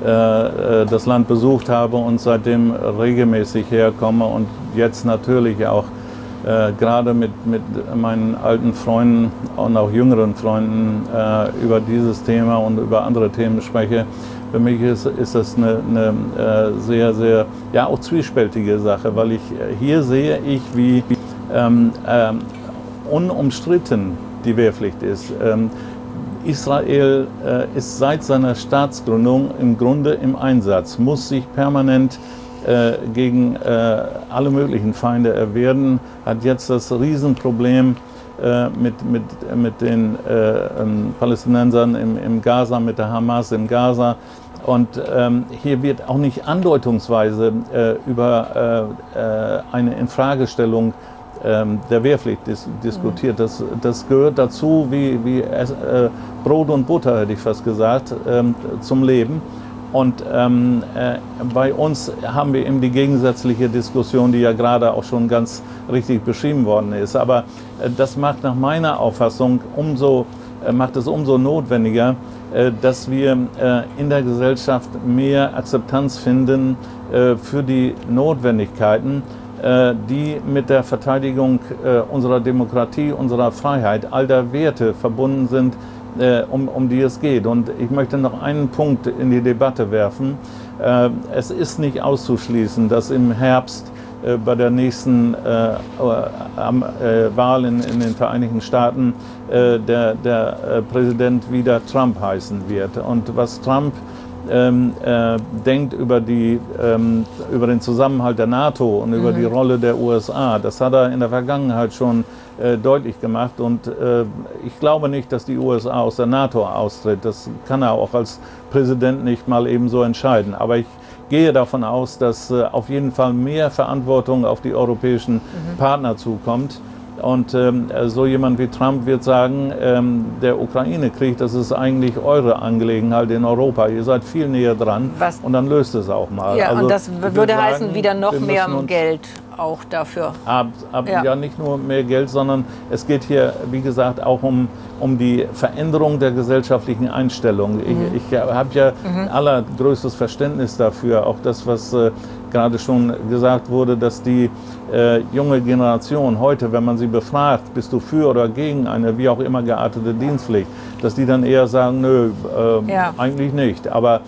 das Land besucht habe und seitdem regelmäßig herkomme und jetzt natürlich auch gerade mit meinen alten Freunden und auch jüngeren Freunden über dieses Thema und über andere Themen spreche. Für mich ist das eine sehr, sehr, auch zwiespältige Sache, weil hier sehe ich, wie unumstritten die Wehrpflicht ist. Israel ist seit seiner Staatsgründung im Grunde im Einsatz, muss sich permanent gegen alle möglichen Feinde erwehren, hat jetzt das Riesenproblem mit den Palästinensern im Gaza, mit der Hamas im Gaza. Und hier wird auch nicht andeutungsweise über eine Infragestellung der Wehrpflicht diskutiert. Das gehört dazu wie Brot und Butter, hätte ich fast gesagt, zum Leben. Und bei uns haben wir eben die gegensätzliche Diskussion, die ja gerade auch schon ganz richtig beschrieben worden ist. Aber das macht nach meiner Auffassung umso notwendiger, dass wir in der Gesellschaft mehr Akzeptanz finden für die Notwendigkeiten, die mit der Verteidigung unserer Demokratie, unserer Freiheit, all der Werte verbunden sind, um die es geht. Und ich möchte noch einen Punkt in die Debatte werfen. Es ist nicht auszuschließen, dass im Herbst bei der nächsten Wahl in den Vereinigten Staaten der Präsident wieder Trump heißen wird. Und was Trump denkt über den Zusammenhalt der NATO und über die Rolle der USA. Das hat er in der Vergangenheit schon deutlich gemacht. Und ich glaube nicht, dass die USA aus der NATO austritt. Das kann er auch als Präsident nicht mal eben so entscheiden. Aber ich gehe davon aus, dass auf jeden Fall mehr Verantwortung auf die europäischen Partner zukommt. Und so jemand wie Trump wird sagen, der Ukraine-Krieg, das ist eigentlich eure Angelegenheit in Europa. Ihr seid viel näher dran und dann löst es auch mal. Ja, also, und das würde heißen, wieder noch mehr Geld auch dafür. Ja, nicht nur mehr Geld, sondern es geht hier, wie gesagt, auch um die Veränderung der gesellschaftlichen Einstellung. Ich habe ja allergrößtes Verständnis dafür, auch das, was gerade schon gesagt wurde, dass die junge Generation heute, wenn man sie befragt, bist du für oder gegen eine wie auch immer geartete Dienstpflicht, dass die dann eher sagen, nö, eigentlich nicht. Aber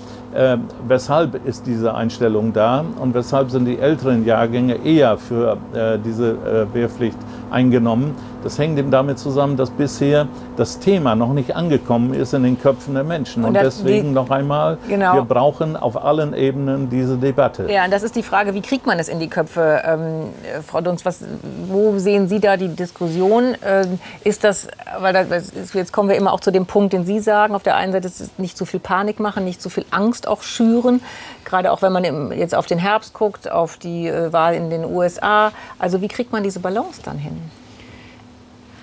weshalb ist diese Einstellung da und weshalb sind die älteren Jahrgänge eher für diese Wehrpflicht eingenommen? Das hängt eben damit zusammen, dass bisher das Thema noch nicht angekommen ist in den Köpfen der Menschen. Und deswegen noch einmal, wir brauchen auf allen Ebenen diese Debatte. Ja, und das ist die Frage, wie kriegt man es in die Köpfe? Frau Dunz, wo sehen Sie da die Diskussion? Ist das, jetzt kommen wir immer auch zu dem Punkt, den Sie sagen, auf der einen Seite ist es nicht zu viel Panik machen, nicht zu viel Angst auch schüren, gerade auch wenn man jetzt auf den Herbst guckt, auf die Wahl in den USA. Also wie kriegt man diese Balance dann hin?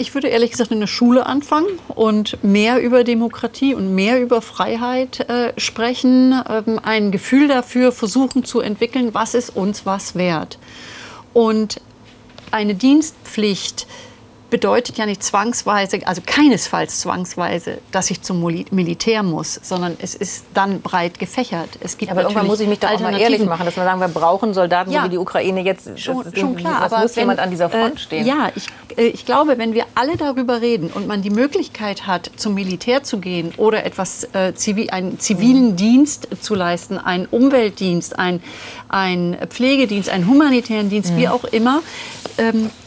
Ich würde ehrlich gesagt in der Schule anfangen und mehr über Demokratie und mehr über Freiheit sprechen, ein Gefühl dafür versuchen zu entwickeln, was ist uns was wert. Und eine Dienstpflicht bedeutet ja nicht zwangsweise, also keinesfalls zwangsweise, dass ich zum Militär muss, sondern es ist dann breit gefächert. Es gibt aber irgendwann muss ich mich da auch mal ehrlich machen, dass wir sagen, wir brauchen Soldaten, so wie die Ukraine jetzt. Schon klar, aber muss jemand an dieser Front stehen. Ja, ich glaube, wenn wir alle darüber reden und man die Möglichkeit hat, zum Militär zu gehen oder etwas einen zivilen Dienst zu leisten, einen Umweltdienst, einen Pflegedienst, einen humanitären Dienst, wie auch immer,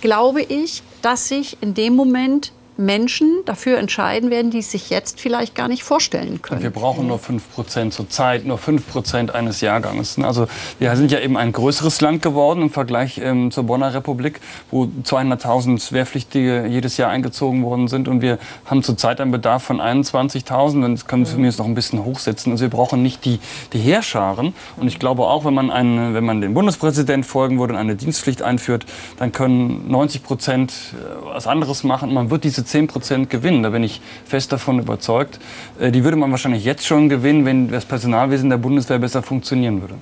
glaube ich, dass sich in dem Moment Menschen dafür entscheiden werden, die es sich jetzt vielleicht gar nicht vorstellen können. Und wir brauchen nur 5% zur Zeit, nur 5% eines Jahrganges. Also wir sind ja eben ein größeres Land geworden im Vergleich zur Bonner Republik, wo 200.000 Wehrpflichtige jedes Jahr eingezogen worden sind. Und wir haben zurzeit einen Bedarf von 21.000. Das können wir zumindest noch ein bisschen hochsetzen. Also wir brauchen nicht die Heerscharen. Und ich glaube auch, wenn man dem Bundespräsidenten folgen würde und eine Dienstpflicht einführt, dann können 90% was anderes machen. Man wird diese 10% gewinnen, da bin ich fest davon überzeugt. Die würde man wahrscheinlich jetzt schon gewinnen, wenn das Personalwesen der Bundeswehr besser funktionieren würde.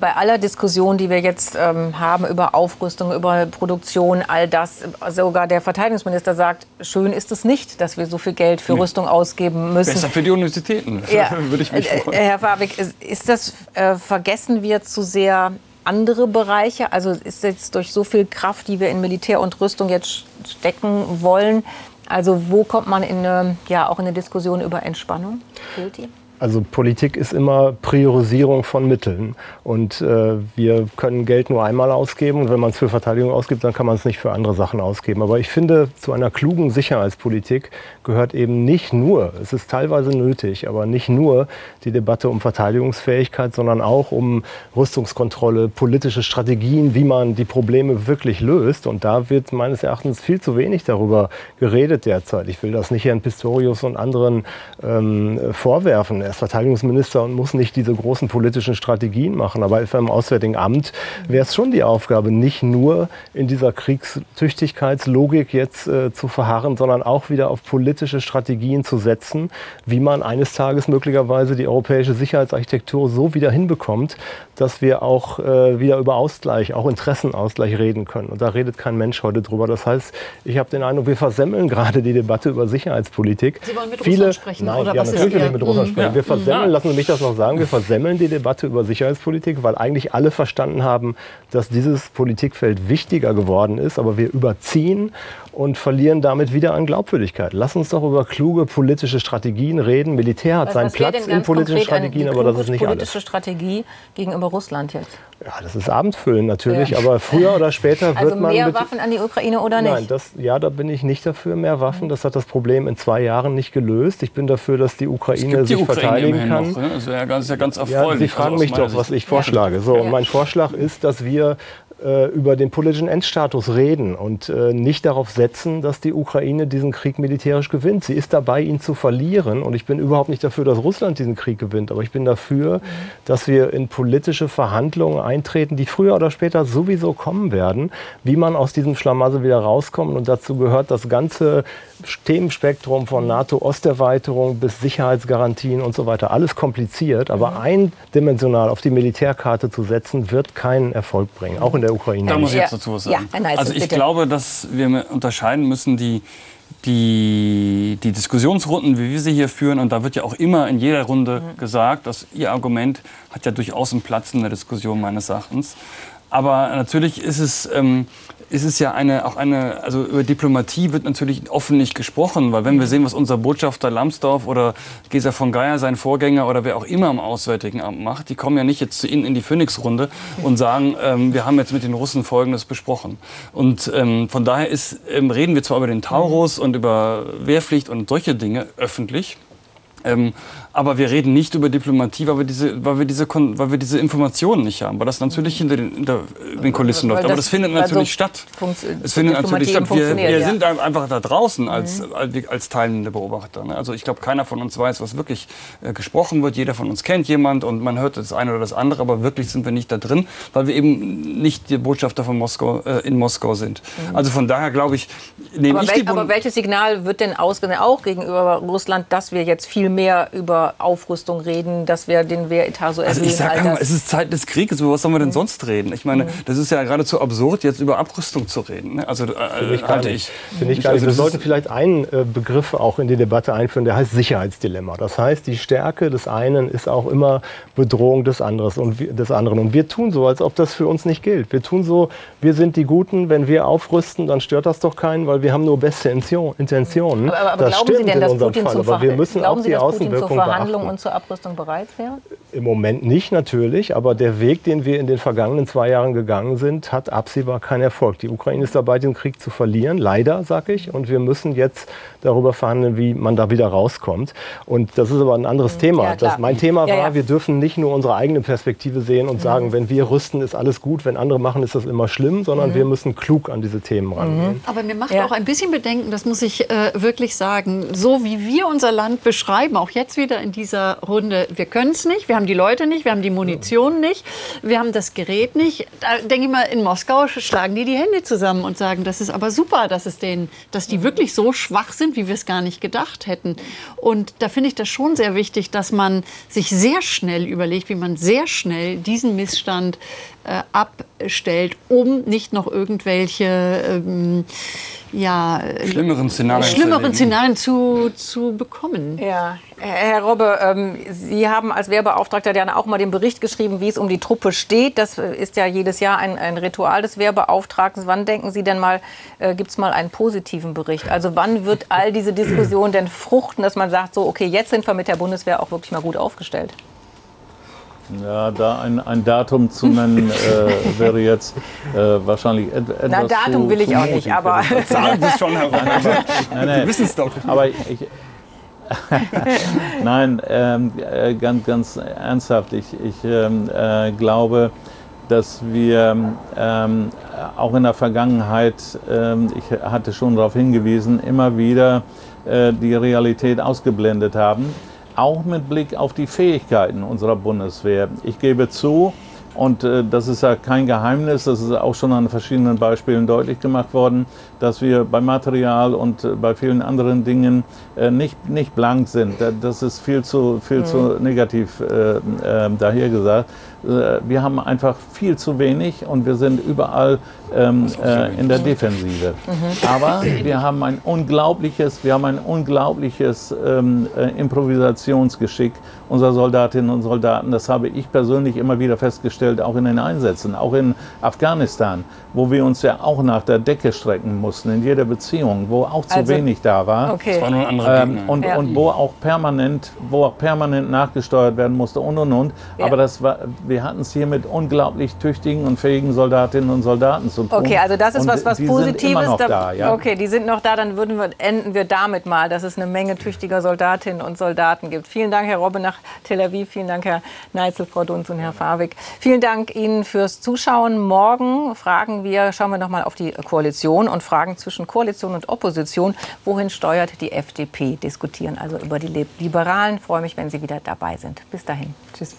Bei aller Diskussion, die wir jetzt haben über Aufrüstung, über Produktion, all das, sogar der Verteidigungsminister sagt, schön ist es nicht, dass wir so viel Geld für Rüstung ausgeben müssen. Besser für die Universitäten, würde ich mich freuen. Herr Varwick, ist das, vergessen wir zu sehr andere Bereiche? Also ist jetzt durch so viel Kraft, die wir in Militär und Rüstung jetzt stecken wollen, also wo kommt man in eine, auch in eine Diskussion über Entspannung? Fehlt die? Also Politik ist immer Priorisierung von Mitteln. Und wir können Geld nur einmal ausgeben. Und wenn man es für Verteidigung ausgibt, dann kann man es nicht für andere Sachen ausgeben. Aber ich finde, zu einer klugen Sicherheitspolitik gehört eben nicht nur, es ist teilweise nötig, aber nicht nur die Debatte um Verteidigungsfähigkeit, sondern auch um Rüstungskontrolle, politische Strategien, wie man die Probleme wirklich löst. Und da wird meines Erachtens viel zu wenig darüber geredet derzeit. Ich will das nicht Herrn Pistorius und anderen vorwerfen. Er ist Verteidigungsminister und muss nicht diese großen politischen Strategien machen. Aber im Auswärtigen Amt wäre es schon die Aufgabe, nicht nur in dieser Kriegstüchtigkeitslogik jetzt zu verharren, sondern auch wieder auf politische Strategien zu setzen, wie man eines Tages möglicherweise die europäische Sicherheitsarchitektur so wieder hinbekommt, dass wir auch wieder über Ausgleich, auch Interessenausgleich reden können. Und da redet kein Mensch heute drüber. Das heißt, ich habe den Eindruck, wir versemmeln gerade die Debatte über Sicherheitspolitik. Sie wollen mit Russland sprechen? Nein, oder was natürlich nicht mit Russland sprechen. Wir versemmeln, lassen Sie mich das noch sagen, wir versemmeln die Debatte über Sicherheitspolitik, weil eigentlich alle verstanden haben, dass dieses Politikfeld wichtiger geworden ist, aber wir überziehen und verlieren damit wieder an Glaubwürdigkeit. Lass uns doch über kluge politische Strategien reden. Militär hat seinen Platz in politischen Strategien, aber das ist nicht alles. Politische Strategie gegenüber Russland jetzt? Ja, das ist Abendfüllen natürlich, ja. Aber früher oder später wird man... Also mehr Waffen an die Ukraine oder nicht? Nein, da bin ich nicht dafür, mehr Waffen. Das hat das Problem in 2 Jahren nicht gelöst. Ich bin dafür, dass die Ukraine sich verteidigen kann. Das ist ja ganz erfreulich. Sie fragen mich doch, was ich vorschlage. So, und mein Vorschlag ist, dass wir über den politischen Endstatus reden und nicht darauf setzen, dass die Ukraine diesen Krieg militärisch gewinnt. Sie ist dabei, ihn zu verlieren. Und ich bin überhaupt nicht dafür, dass Russland diesen Krieg gewinnt. Aber ich bin dafür, dass wir in politische Verhandlungen eintreten, die früher oder später sowieso kommen werden, wie man aus diesem Schlamassel wieder rauskommt. Und dazu gehört das ganze Themenspektrum von NATO-Osterweiterung bis Sicherheitsgarantien und so weiter. Alles kompliziert, aber eindimensional auf die Militärkarte zu setzen, wird keinen Erfolg bringen, auch in der Ukraine. Da muss ich jetzt dazu was sagen. Ja, also ich glaube, dass wir unterscheiden müssen, die Diskussionsrunden, wie wir sie hier führen, und da wird ja auch immer in jeder Runde gesagt, dass Ihr Argument hat ja durchaus einen Platz in der Diskussion meines Erachtens. Aber natürlich ist es ja also über Diplomatie wird natürlich offen nicht gesprochen, weil wenn wir sehen, was unser Botschafter Lambsdorff oder Gesa von Geier, sein Vorgänger oder wer auch immer im Auswärtigen Amt macht, die kommen ja nicht jetzt zu Ihnen in die Phoenix-Runde und sagen, wir haben jetzt mit den Russen Folgendes besprochen. Und von daher reden wir zwar über den Taurus und über Wehrpflicht und solche Dinge öffentlich, aber wir reden nicht über Diplomatie, weil wir diese Informationen nicht haben, weil das natürlich hinter den Kulissen läuft. Aber das findet natürlich statt. Es findet natürlich statt. Wir sind einfach da draußen als teilende Beobachter. Also ich glaube, keiner von uns weiß, was wirklich gesprochen wird. Jeder von uns kennt jemand und man hört das eine oder das andere, aber wirklich sind wir nicht da drin, weil wir eben nicht die Botschafter von Moskau, in Moskau sind. Also von daher glaube ich, aber welches Signal wird denn ausgesendet auch gegenüber Russland, dass wir jetzt viel mehr über Aufrüstung reden, dass wir den Wehretat so erhöhen. Also ich sage mal, es ist Zeit des Krieges, über was sollen wir denn sonst reden? Ich meine, das ist ja geradezu absurd, jetzt über Abrüstung zu reden. Also Finde ich gar nicht. Wir sollten vielleicht einen Begriff auch in die Debatte einführen, der heißt Sicherheitsdilemma. Das heißt, die Stärke des einen ist auch immer Bedrohung des anderen. Und wir tun so, als ob das für uns nicht gilt. Wir tun so, wir sind die Guten, wenn wir aufrüsten, dann stört das doch keinen, weil wir haben nur beste Intentionen. Aber das glauben Sie denn, dass Putin zum Verhandlungen und zur Abrüstung bereit wäre? Im Moment nicht natürlich, aber der Weg, den wir in den vergangenen 2 Jahren gegangen sind, hat absehbar keinen Erfolg. Die Ukraine ist dabei, den Krieg zu verlieren, leider, sage ich. Und wir müssen jetzt darüber verhandeln, wie man da wieder rauskommt. Und das ist aber ein anderes Thema. Ja, mein Thema war, wir dürfen nicht nur unsere eigene Perspektive sehen und sagen, wenn wir rüsten, ist alles gut, wenn andere machen, ist das immer schlimm, sondern wir müssen klug an diese Themen rangehen. Aber mir macht auch ein bisschen Bedenken, das muss ich wirklich sagen, so wie wir unser Land beschreiben, auch jetzt wieder in dieser Runde, wir können es nicht, wir haben die Leute nicht, wir haben die Munition nicht, wir haben das Gerät nicht. Da denke ich mal, in Moskau schlagen die Hände zusammen und sagen, das ist aber super, dass die wirklich so schwach sind, wie wir es gar nicht gedacht hätten. Und da finde ich das schon sehr wichtig, dass man sich sehr schnell überlegt, wie man sehr schnell diesen Missstand abstellt, um nicht noch irgendwelche schlimmeren Szenarien zu bekommen. Ja. Herr Robbe, Sie haben als Wehrbeauftragter ja auch mal den Bericht geschrieben, wie es um die Truppe steht. Das ist ja jedes Jahr ein Ritual des Wehrbeauftragten. Wann denken Sie denn mal, gibt es mal einen positiven Bericht? Also wann wird all diese Diskussion denn fruchten, dass man sagt, so okay, jetzt sind wir mit der Bundeswehr auch wirklich mal gut aufgestellt? Ja, da ein Datum zu nennen, wäre jetzt wahrscheinlich etwas zu... Na, Datum will ich auch nicht, aber... Sagen Sie es schon, Herr Reiner. Nein, Sie wissen es doch. Aber nein, ganz ernsthaft. Ich glaube, dass wir auch in der Vergangenheit, ich hatte schon darauf hingewiesen, immer wieder die Realität ausgeblendet haben. Auch mit Blick auf die Fähigkeiten unserer Bundeswehr. Ich gebe zu, und das ist ja kein Geheimnis, das ist auch schon an verschiedenen Beispielen deutlich gemacht worden, dass wir bei Material und bei vielen anderen Dingen nicht blank sind. Das ist viel zu negativ dahergesagt. Wir haben einfach viel zu wenig und wir sind überall in der Defensive. Aber wir haben ein unglaubliches Improvisationsgeschick unserer Soldatinnen und Soldaten. Das habe ich persönlich immer wieder festgestellt. dargestellt, auch in den Einsätzen, auch in Afghanistan, wo wir uns ja auch nach der Decke strecken mussten, in jeder Beziehung, wo auch zu wenig da war. Okay. Das war nur ein anderer Gegner. Und wo auch permanent nachgesteuert werden musste und. Ja. Aber das war, wir hatten es hier mit unglaublich tüchtigen und fähigen Soldatinnen und Soldaten zu tun. Okay, also das ist was Positives. Sind immer noch da, ja. Okay, die sind noch da, dann enden wir damit mal, dass es eine Menge tüchtiger Soldatinnen und Soldaten gibt. Vielen Dank, Herr Robbe, nach Tel Aviv. Vielen Dank, Herr Neitzel, Frau Dunz und Herr Varwick. Vielen Dank Ihnen fürs Zuschauen. Morgen schauen wir nochmal auf die Koalition und fragen zwischen Koalition und Opposition, wohin steuert die FDP? Diskutieren also über die Liberalen. Ich freue mich, wenn Sie wieder dabei sind. Bis dahin. Tschüss.